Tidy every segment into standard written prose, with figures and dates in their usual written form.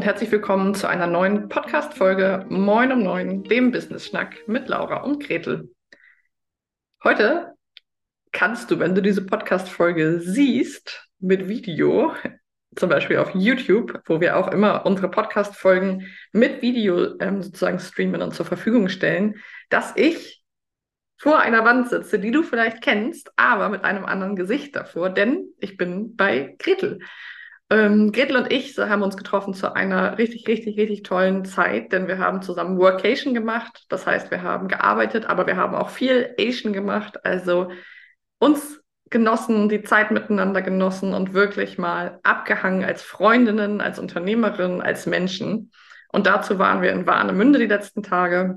und herzlich willkommen zu einer neuen Podcast-Folge Moin um Neun, dem Businessschnack mit Laura und Gretel. Heute kannst du, wenn du diese Podcast-Folge siehst, mit Video, zum Beispiel auf YouTube, wo wir auch immer unsere Podcast-Folgen mit Video sozusagen streamen und zur Verfügung stellen, dass ich vor einer Wand sitze, die du vielleicht kennst, aber mit einem anderen Gesicht davor, denn ich bin bei Gretel. Gretel und ich haben uns getroffen zu einer richtig tollen Zeit, denn wir haben zusammen Workation gemacht. Das heißt, wir haben gearbeitet, aber wir haben auch viel Asian gemacht. Also uns genossen, die Zeit miteinander genossen und wirklich mal abgehangen als Freundinnen, als Unternehmerinnen, als Menschen. Und dazu waren wir in Warnemünde die letzten Tage.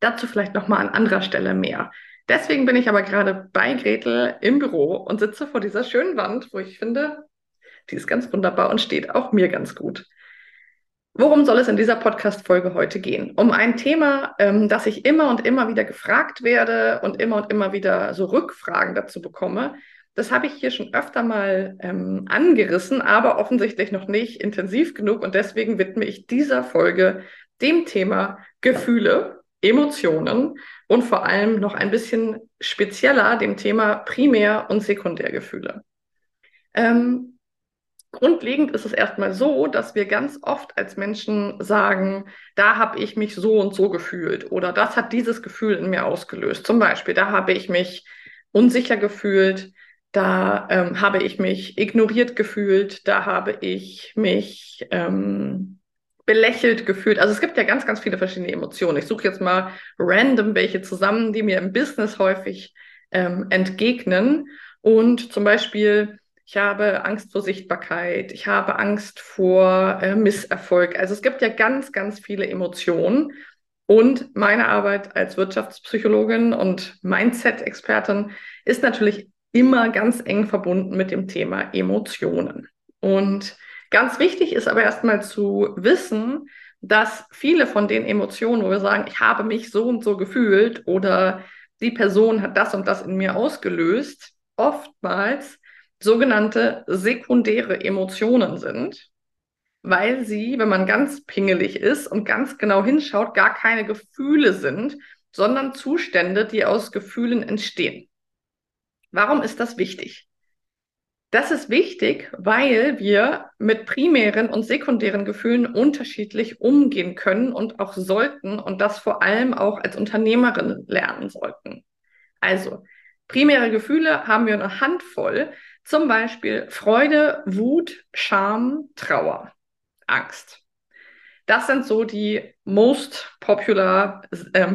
Dazu vielleicht nochmal an anderer Stelle mehr. Deswegen bin ich aber gerade bei Gretel im Büro und sitze vor dieser schönen Wand, wo ich finde, die ist ganz wunderbar und steht auch mir ganz gut. Worum soll es in dieser Podcast-Folge heute gehen? Um ein Thema, das ich immer und immer wieder gefragt werde und immer wieder so Rückfragen dazu bekomme. Das habe ich hier schon öfter mal angerissen, aber offensichtlich noch nicht intensiv genug. Und deswegen widme ich dieser Folge dem Thema Gefühle, Emotionen und vor allem noch ein bisschen spezieller dem Thema Primär- und Sekundärgefühle. Grundlegend ist es erstmal so, dass wir ganz oft als Menschen sagen, da habe ich mich so und so gefühlt oder das hat dieses Gefühl in mir ausgelöst. Zum Beispiel, da habe ich mich unsicher gefühlt, da habe ich mich ignoriert gefühlt, da habe ich mich belächelt gefühlt. Also es gibt ja ganz viele verschiedene Emotionen. Ich suche jetzt mal random welche zusammen, die mir im Business häufig entgegnen. Und zum Beispiel, ich habe Angst vor Sichtbarkeit, ich habe Angst vor Misserfolg. Also es gibt ja ganz viele Emotionen. Und meine Arbeit als Wirtschaftspsychologin und Mindset-Expertin ist natürlich immer ganz eng verbunden mit dem Thema Emotionen. Und ganz wichtig ist aber erstmal zu wissen, dass viele von den Emotionen, wo wir sagen, ich habe mich so und so gefühlt oder die Person hat das und das in mir ausgelöst, oftmals sogenannte sekundäre Emotionen sind, weil sie, wenn man ganz pingelig ist und ganz genau hinschaut, gar keine Gefühle sind, sondern Zustände, die aus Gefühlen entstehen. Warum ist das wichtig? Das ist wichtig, weil wir mit primären und sekundären Gefühlen unterschiedlich umgehen können und auch sollten und das vor allem auch als Unternehmerinnen lernen sollten. Also, primäre Gefühle haben wir eine Handvoll, zum Beispiel Freude, Wut, Scham, Trauer, Angst. Das sind so die most popular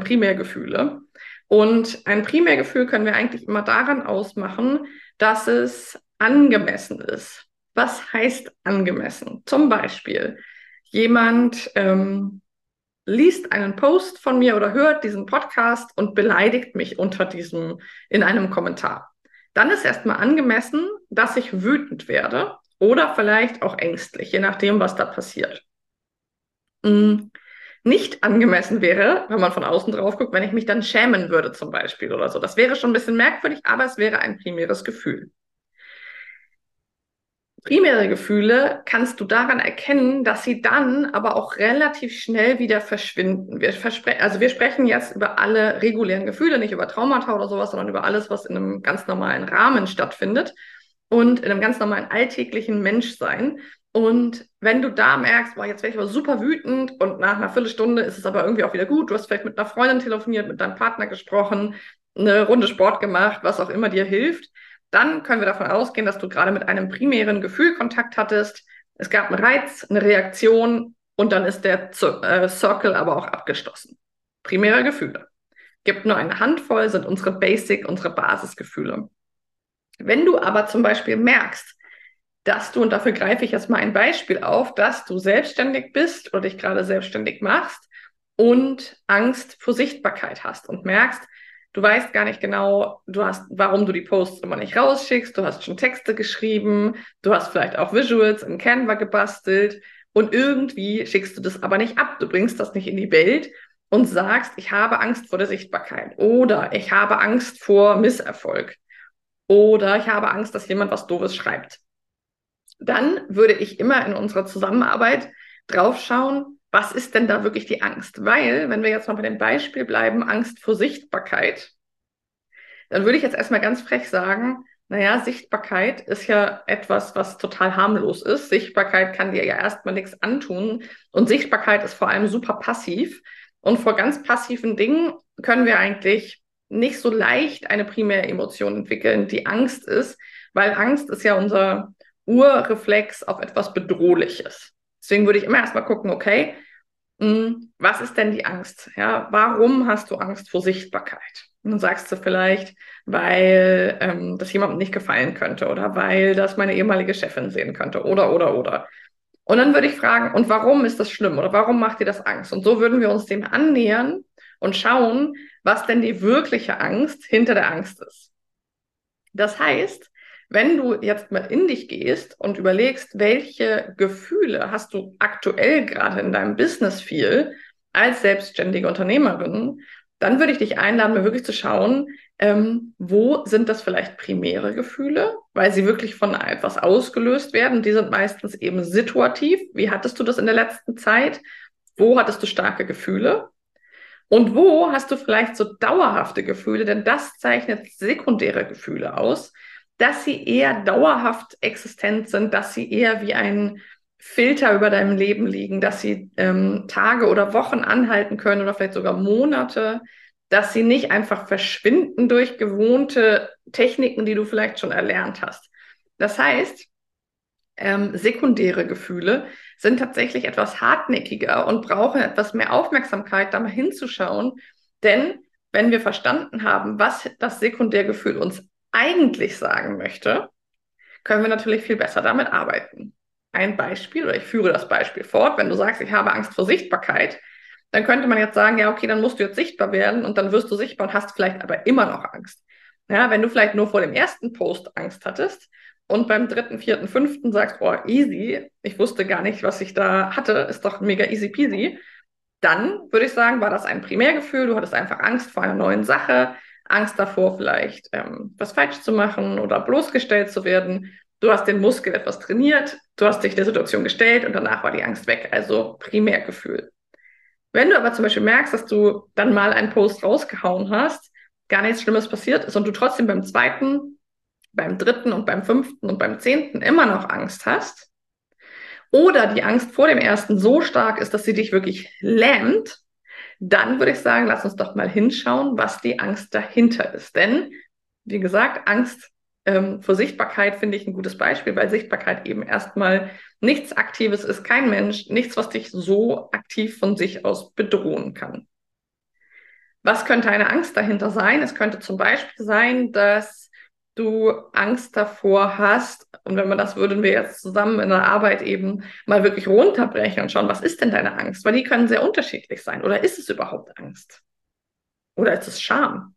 Primärgefühle. Und ein Primärgefühl können wir eigentlich immer daran ausmachen, dass es angemessen ist. Was heißt angemessen? Zum Beispiel, jemand liest einen Post von mir oder hört diesen Podcast und beleidigt mich unter diesem in einem Kommentar. Dann ist erstmal angemessen, dass ich wütend werde oder vielleicht auch ängstlich, je nachdem, was da passiert. Nicht angemessen wäre, wenn man von außen drauf guckt, wenn ich mich dann schämen würde zum Beispiel oder so. Das wäre schon ein bisschen merkwürdig, aber es wäre ein primäres Gefühl. Primäre Gefühle kannst du daran erkennen, dass sie dann aber auch relativ schnell wieder verschwinden. Wir sprechen jetzt über alle regulären Gefühle, nicht über Traumata oder sowas, sondern über alles, was in einem ganz normalen Rahmen stattfindet und in einem ganz normalen alltäglichen Menschsein. Und wenn du da merkst, boah, jetzt werde ich aber super wütend und nach einer Viertelstunde ist es aber irgendwie auch wieder gut, du hast vielleicht mit einer Freundin telefoniert, mit deinem Partner gesprochen, eine Runde Sport gemacht, was auch immer dir hilft, dann können wir davon ausgehen, dass du gerade mit einem primären Gefühl Kontakt hattest. Es gab einen Reiz, eine Reaktion und dann ist der Circle aber auch abgeschlossen. Primäre Gefühle. Gibt nur eine Handvoll, sind unsere Basic, unsere Basisgefühle. Wenn du aber zum Beispiel merkst, dass du, und dafür greife ich jetzt mal ein Beispiel auf, dass du selbstständig bist oder dich gerade selbstständig machst und Angst vor Sichtbarkeit hast und merkst, du weißt gar nicht genau, warum du die Posts immer nicht rausschickst, du hast schon Texte geschrieben, du hast vielleicht auch Visuals in Canva gebastelt und irgendwie schickst du das aber nicht ab, du bringst das nicht in die Welt und sagst, ich habe Angst vor der Sichtbarkeit oder ich habe Angst vor Misserfolg oder ich habe Angst, dass jemand was Doofes schreibt. Dann würde ich immer in unserer Zusammenarbeit drauf schauen, was ist denn da wirklich die Angst? Weil, wenn wir jetzt mal bei dem Beispiel bleiben, Angst vor Sichtbarkeit, dann würde ich jetzt erstmal ganz frech sagen, naja, Sichtbarkeit ist ja etwas, was total harmlos ist. Sichtbarkeit kann dir ja erstmal nichts antun. Und Sichtbarkeit ist vor allem super passiv. Und vor ganz passiven Dingen können wir eigentlich nicht so leicht eine primäre Emotion entwickeln, die Angst ist, weil Angst ist ja unser Urreflex auf etwas Bedrohliches. Deswegen würde ich immer erstmal gucken, okay, was ist denn die Angst? Ja, warum hast du Angst vor Sichtbarkeit? Und dann sagst du vielleicht, weil das jemandem nicht gefallen könnte oder weil das meine ehemalige Chefin sehen könnte oder. Und dann würde ich fragen, und warum ist das schlimm oder warum macht dir das Angst? Und so würden wir uns dem annähern und schauen, was denn die wirkliche Angst hinter der Angst ist. Das heißt, wenn du jetzt mal in dich gehst und überlegst, welche Gefühle hast du aktuell gerade in deinem Business viel als selbstständige Unternehmerin, dann würde ich dich einladen, mir wirklich zu schauen, wo sind das vielleicht primäre Gefühle, weil sie wirklich von etwas ausgelöst werden. Die sind meistens eben situativ. Wie hattest du das in der letzten Zeit? Wo hattest du starke Gefühle? Und wo hast du vielleicht so dauerhafte Gefühle? Denn das zeichnet sekundäre Gefühle aus, dass sie eher dauerhaft existent sind, dass sie eher wie ein Filter über deinem Leben liegen, dass sie Tage oder Wochen anhalten können oder vielleicht sogar Monate, dass sie nicht einfach verschwinden durch gewohnte Techniken, die du vielleicht schon erlernt hast. Das heißt, sekundäre Gefühle sind tatsächlich etwas hartnäckiger und brauchen etwas mehr Aufmerksamkeit, da mal hinzuschauen. Denn wenn wir verstanden haben, was das Sekundärgefühl uns eigentlich sagen möchte, können wir natürlich viel besser damit arbeiten. Ein Beispiel, oder ich führe das Beispiel fort, wenn du sagst, ich habe Angst vor Sichtbarkeit, dann könnte man jetzt sagen, ja, okay, dann musst du jetzt sichtbar werden und dann wirst du sichtbar und hast vielleicht aber immer noch Angst. Ja, wenn du vielleicht nur vor dem ersten Post Angst hattest und beim dritten, vierten, fünften sagst, oh, easy, ich wusste gar nicht, was ich da hatte, ist doch mega easy peasy, dann würde ich sagen, war das ein Primärgefühl, du hattest einfach Angst vor einer neuen Sache, Angst davor vielleicht was falsch zu machen oder bloßgestellt zu werden. Du hast den Muskel etwas trainiert, du hast dich der Situation gestellt und danach war die Angst weg, also Primärgefühl. Wenn du aber zum Beispiel merkst, dass du dann mal einen Post rausgehauen hast, gar nichts Schlimmes passiert ist und du trotzdem beim zweiten, beim dritten und beim fünften und beim zehnten immer noch Angst hast oder die Angst vor dem ersten so stark ist, dass sie dich wirklich lähmt, dann würde ich sagen, lass uns doch mal hinschauen, was die Angst dahinter ist. Denn, wie gesagt, Angst vor Sichtbarkeit finde ich ein gutes Beispiel, weil Sichtbarkeit eben erstmal nichts Aktives ist, kein Mensch, nichts, was dich so aktiv von sich aus bedrohen kann. Was könnte eine Angst dahinter sein? Es könnte zum Beispiel sein, dass du Angst davor hast, und wenn man das würden wir jetzt zusammen in der Arbeit eben mal wirklich runterbrechen und schauen, was ist denn deine Angst? Weil die können sehr unterschiedlich sein. Oder ist es überhaupt Angst? Oder ist es Scham?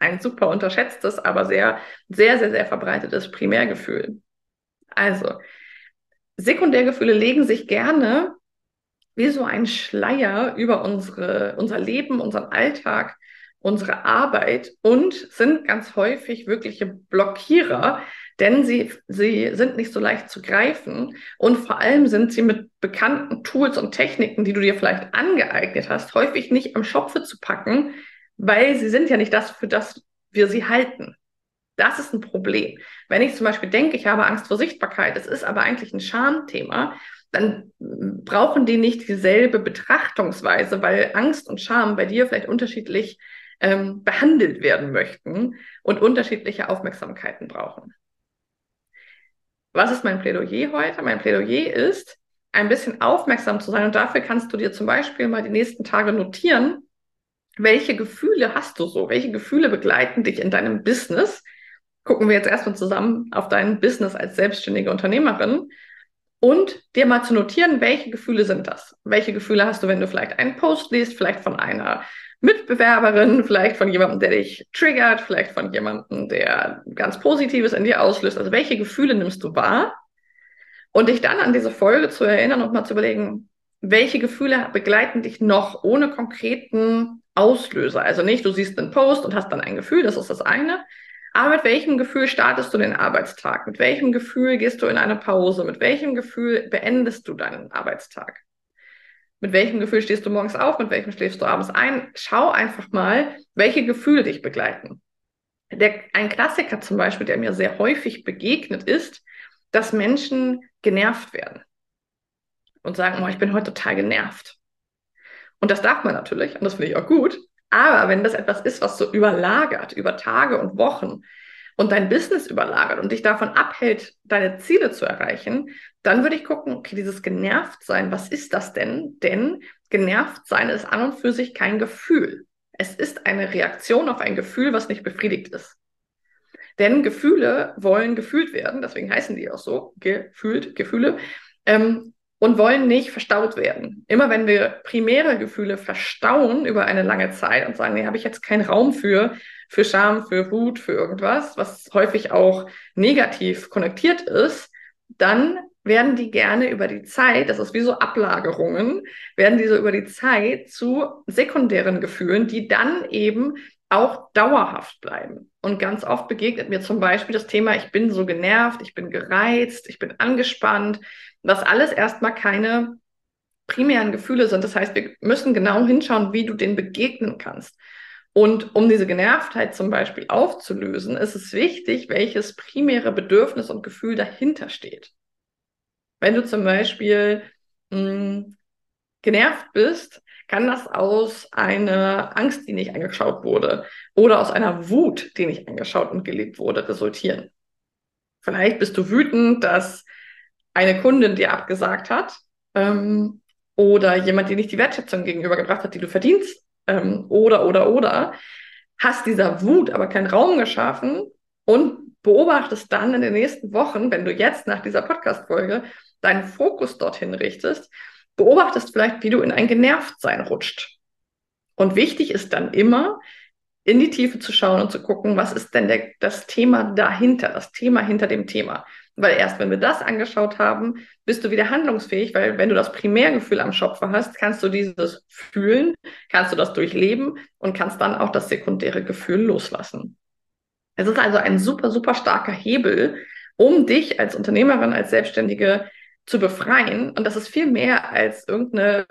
Ein super unterschätztes, aber sehr, sehr, sehr, sehr verbreitetes Primärgefühl. Also, Sekundärgefühle legen sich gerne wie so ein Schleier über unser Leben, unseren Alltag, unsere Arbeit und sind ganz häufig wirkliche Blockierer, denn sie sind nicht so leicht zu greifen und vor allem sind sie mit bekannten Tools und Techniken, die du dir vielleicht angeeignet hast, häufig nicht am Schopfe zu packen, weil sie sind ja nicht das, für das wir sie halten. Das ist ein Problem. Wenn ich zum Beispiel denke, ich habe Angst vor Sichtbarkeit, es ist aber eigentlich ein Schamthema, dann brauchen die nicht dieselbe Betrachtungsweise, weil Angst und Scham bei dir vielleicht unterschiedlich behandelt werden möchten und unterschiedliche Aufmerksamkeiten brauchen. Was ist mein Plädoyer heute? Mein Plädoyer ist, ein bisschen aufmerksam zu sein und dafür kannst du dir zum Beispiel mal die nächsten Tage notieren, welche Gefühle hast du so? Welche Gefühle begleiten dich in deinem Business? Gucken wir jetzt erstmal zusammen auf dein Business als selbstständige Unternehmerin und dir mal zu notieren, welche Gefühle sind das? Welche Gefühle hast du, wenn du vielleicht einen Post liest, vielleicht von einer Mitbewerberin, vielleicht von jemandem, der dich triggert, vielleicht von jemandem, der ganz Positives in dir auslöst? Also welche Gefühle nimmst du wahr? Und dich dann an diese Folge zu erinnern und mal zu überlegen, welche Gefühle begleiten dich noch ohne konkreten Auslöser? Also nicht, du siehst einen Post und hast dann ein Gefühl, das ist das eine. Aber mit welchem Gefühl startest du den Arbeitstag? Mit welchem Gefühl gehst du in eine Pause? Mit welchem Gefühl beendest du deinen Arbeitstag? Mit welchem Gefühl stehst du morgens auf? Mit welchem schläfst du abends ein? Schau einfach mal, welche Gefühle dich begleiten. Ein Klassiker zum Beispiel, der mir sehr häufig begegnet ist, dass Menschen genervt werden und sagen, oh, ich bin heute total genervt. Und das darf man natürlich und das finde ich auch gut. Aber wenn das etwas ist, was so überlagert über Tage und Wochen und dein Business überlagert und dich davon abhält, deine Ziele zu erreichen, dann würde ich gucken, okay, dieses Genervtsein, was ist das denn? Denn Genervtsein ist an und für sich kein Gefühl. Es ist eine Reaktion auf ein Gefühl, was nicht befriedigt ist. Denn Gefühle wollen gefühlt werden, deswegen heißen die auch so, gefühlt, Gefühle, und wollen nicht verstaut werden. Immer wenn wir primäre Gefühle verstauen über eine lange Zeit und sagen, nee, habe ich jetzt keinen Raum für Scham, für Wut, für irgendwas, was häufig auch negativ konnektiert ist, dann werden die gerne über die Zeit, das ist wie so Ablagerungen, werden die so über die Zeit zu sekundären Gefühlen, die dann eben auch dauerhaft bleiben. Und ganz oft begegnet mir zum Beispiel das Thema, ich bin so genervt, ich bin gereizt, ich bin angespannt, was alles erstmal keine primären Gefühle sind. Das heißt, wir müssen genau hinschauen, wie du denen begegnen kannst. Und um diese Genervtheit zum Beispiel aufzulösen, ist es wichtig, welches primäre Bedürfnis und Gefühl dahinter steht. Wenn du zum Beispiel genervt bist, kann das aus einer Angst, die nicht angeschaut wurde, oder aus einer Wut, die nicht angeschaut und gelebt wurde, resultieren. Vielleicht bist du wütend, dass eine Kundin dir abgesagt hat oder jemand dir nicht die Wertschätzung gegenübergebracht hat, die du verdienst oder. Hast dieser Wut aber keinen Raum geschaffen und beobachtest dann in den nächsten Wochen, wenn du jetzt nach dieser Podcast-Folge deinen Fokus dorthin richtest, beobachtest vielleicht, wie du in ein Genervtsein rutscht. Und wichtig ist dann immer, in die Tiefe zu schauen und zu gucken, was ist denn das Thema dahinter, das Thema hinter dem Thema. Weil erst wenn wir das angeschaut haben, bist du wieder handlungsfähig, weil wenn du das Primärgefühl am Schopfe hast, kannst du dieses fühlen, kannst du das durchleben und kannst dann auch das sekundäre Gefühl loslassen. Es ist also ein super, super starker Hebel, um dich als Unternehmerin, als Selbstständige zu befreien. Und das ist viel mehr als irgendeine,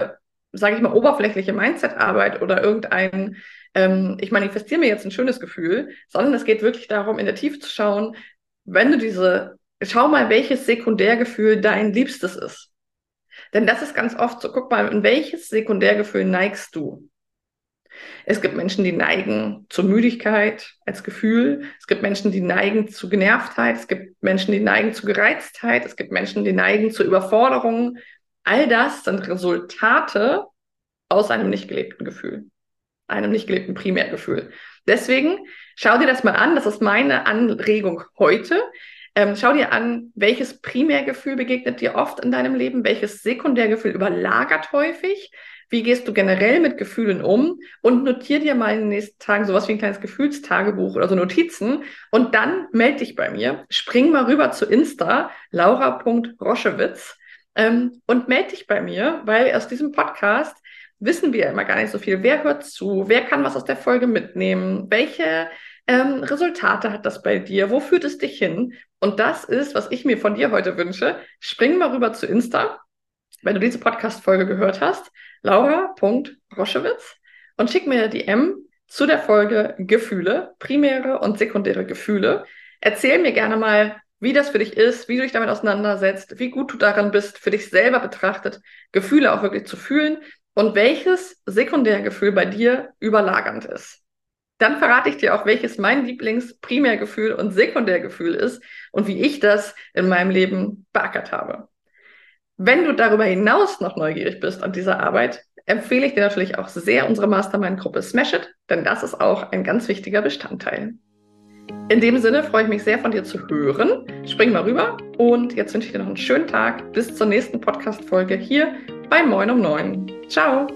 sage ich mal, oberflächliche Mindset-Arbeit oder irgendein, ich manifestiere mir jetzt ein schönes Gefühl, sondern es geht wirklich darum, in der Tiefe zu schauen, schau mal, welches Sekundärgefühl dein Liebstes ist. Denn das ist ganz oft so, guck mal, in welches Sekundärgefühl neigst du? Es gibt Menschen, die neigen zur Müdigkeit als Gefühl. Es gibt Menschen, die neigen zu Genervtheit. Es gibt Menschen, die neigen zu Gereiztheit. Es gibt Menschen, die neigen zu Überforderung. All das sind Resultate aus einem nicht gelebten Gefühl, einem nicht gelebten Primärgefühl. Deswegen schau dir das mal an. Das ist meine Anregung heute. Schau dir an, welches Primärgefühl begegnet dir oft in deinem Leben, welches Sekundärgefühl überlagert häufig, wie gehst du generell mit Gefühlen um und notiere dir mal in den nächsten Tagen sowas wie ein kleines Gefühlstagebuch oder so Notizen und dann melde dich bei mir, spring mal rüber zu Insta, laura.roschewitz und melde dich bei mir, weil aus diesem Podcast wissen wir ja immer gar nicht so viel, wer hört zu, wer kann was aus der Folge mitnehmen, welche Resultate hat das bei dir? Wo führt es dich hin? Und das ist, was ich mir von dir heute wünsche. Spring mal rüber zu Insta, wenn du diese Podcast-Folge gehört hast, laura.roschewitz und schick mir eine DM zu der Folge Gefühle, primäre und sekundäre Gefühle. Erzähl mir gerne mal, wie das für dich ist, wie du dich damit auseinandersetzt, wie gut du daran bist, für dich selber betrachtet, Gefühle auch wirklich zu fühlen und welches Sekundärgefühl bei dir überlagernd ist. Dann verrate ich dir auch, welches mein Lieblings-Primärgefühl und Sekundärgefühl ist und wie ich das in meinem Leben beackert habe. Wenn du darüber hinaus noch neugierig bist an dieser Arbeit, empfehle ich dir natürlich auch sehr unsere Mastermind-Gruppe Smash It, denn das ist auch ein ganz wichtiger Bestandteil. In dem Sinne freue ich mich sehr, von dir zu hören. Spring mal rüber und jetzt wünsche ich dir noch einen schönen Tag. Bis zur nächsten Podcast-Folge hier bei Moin um 9. Ciao!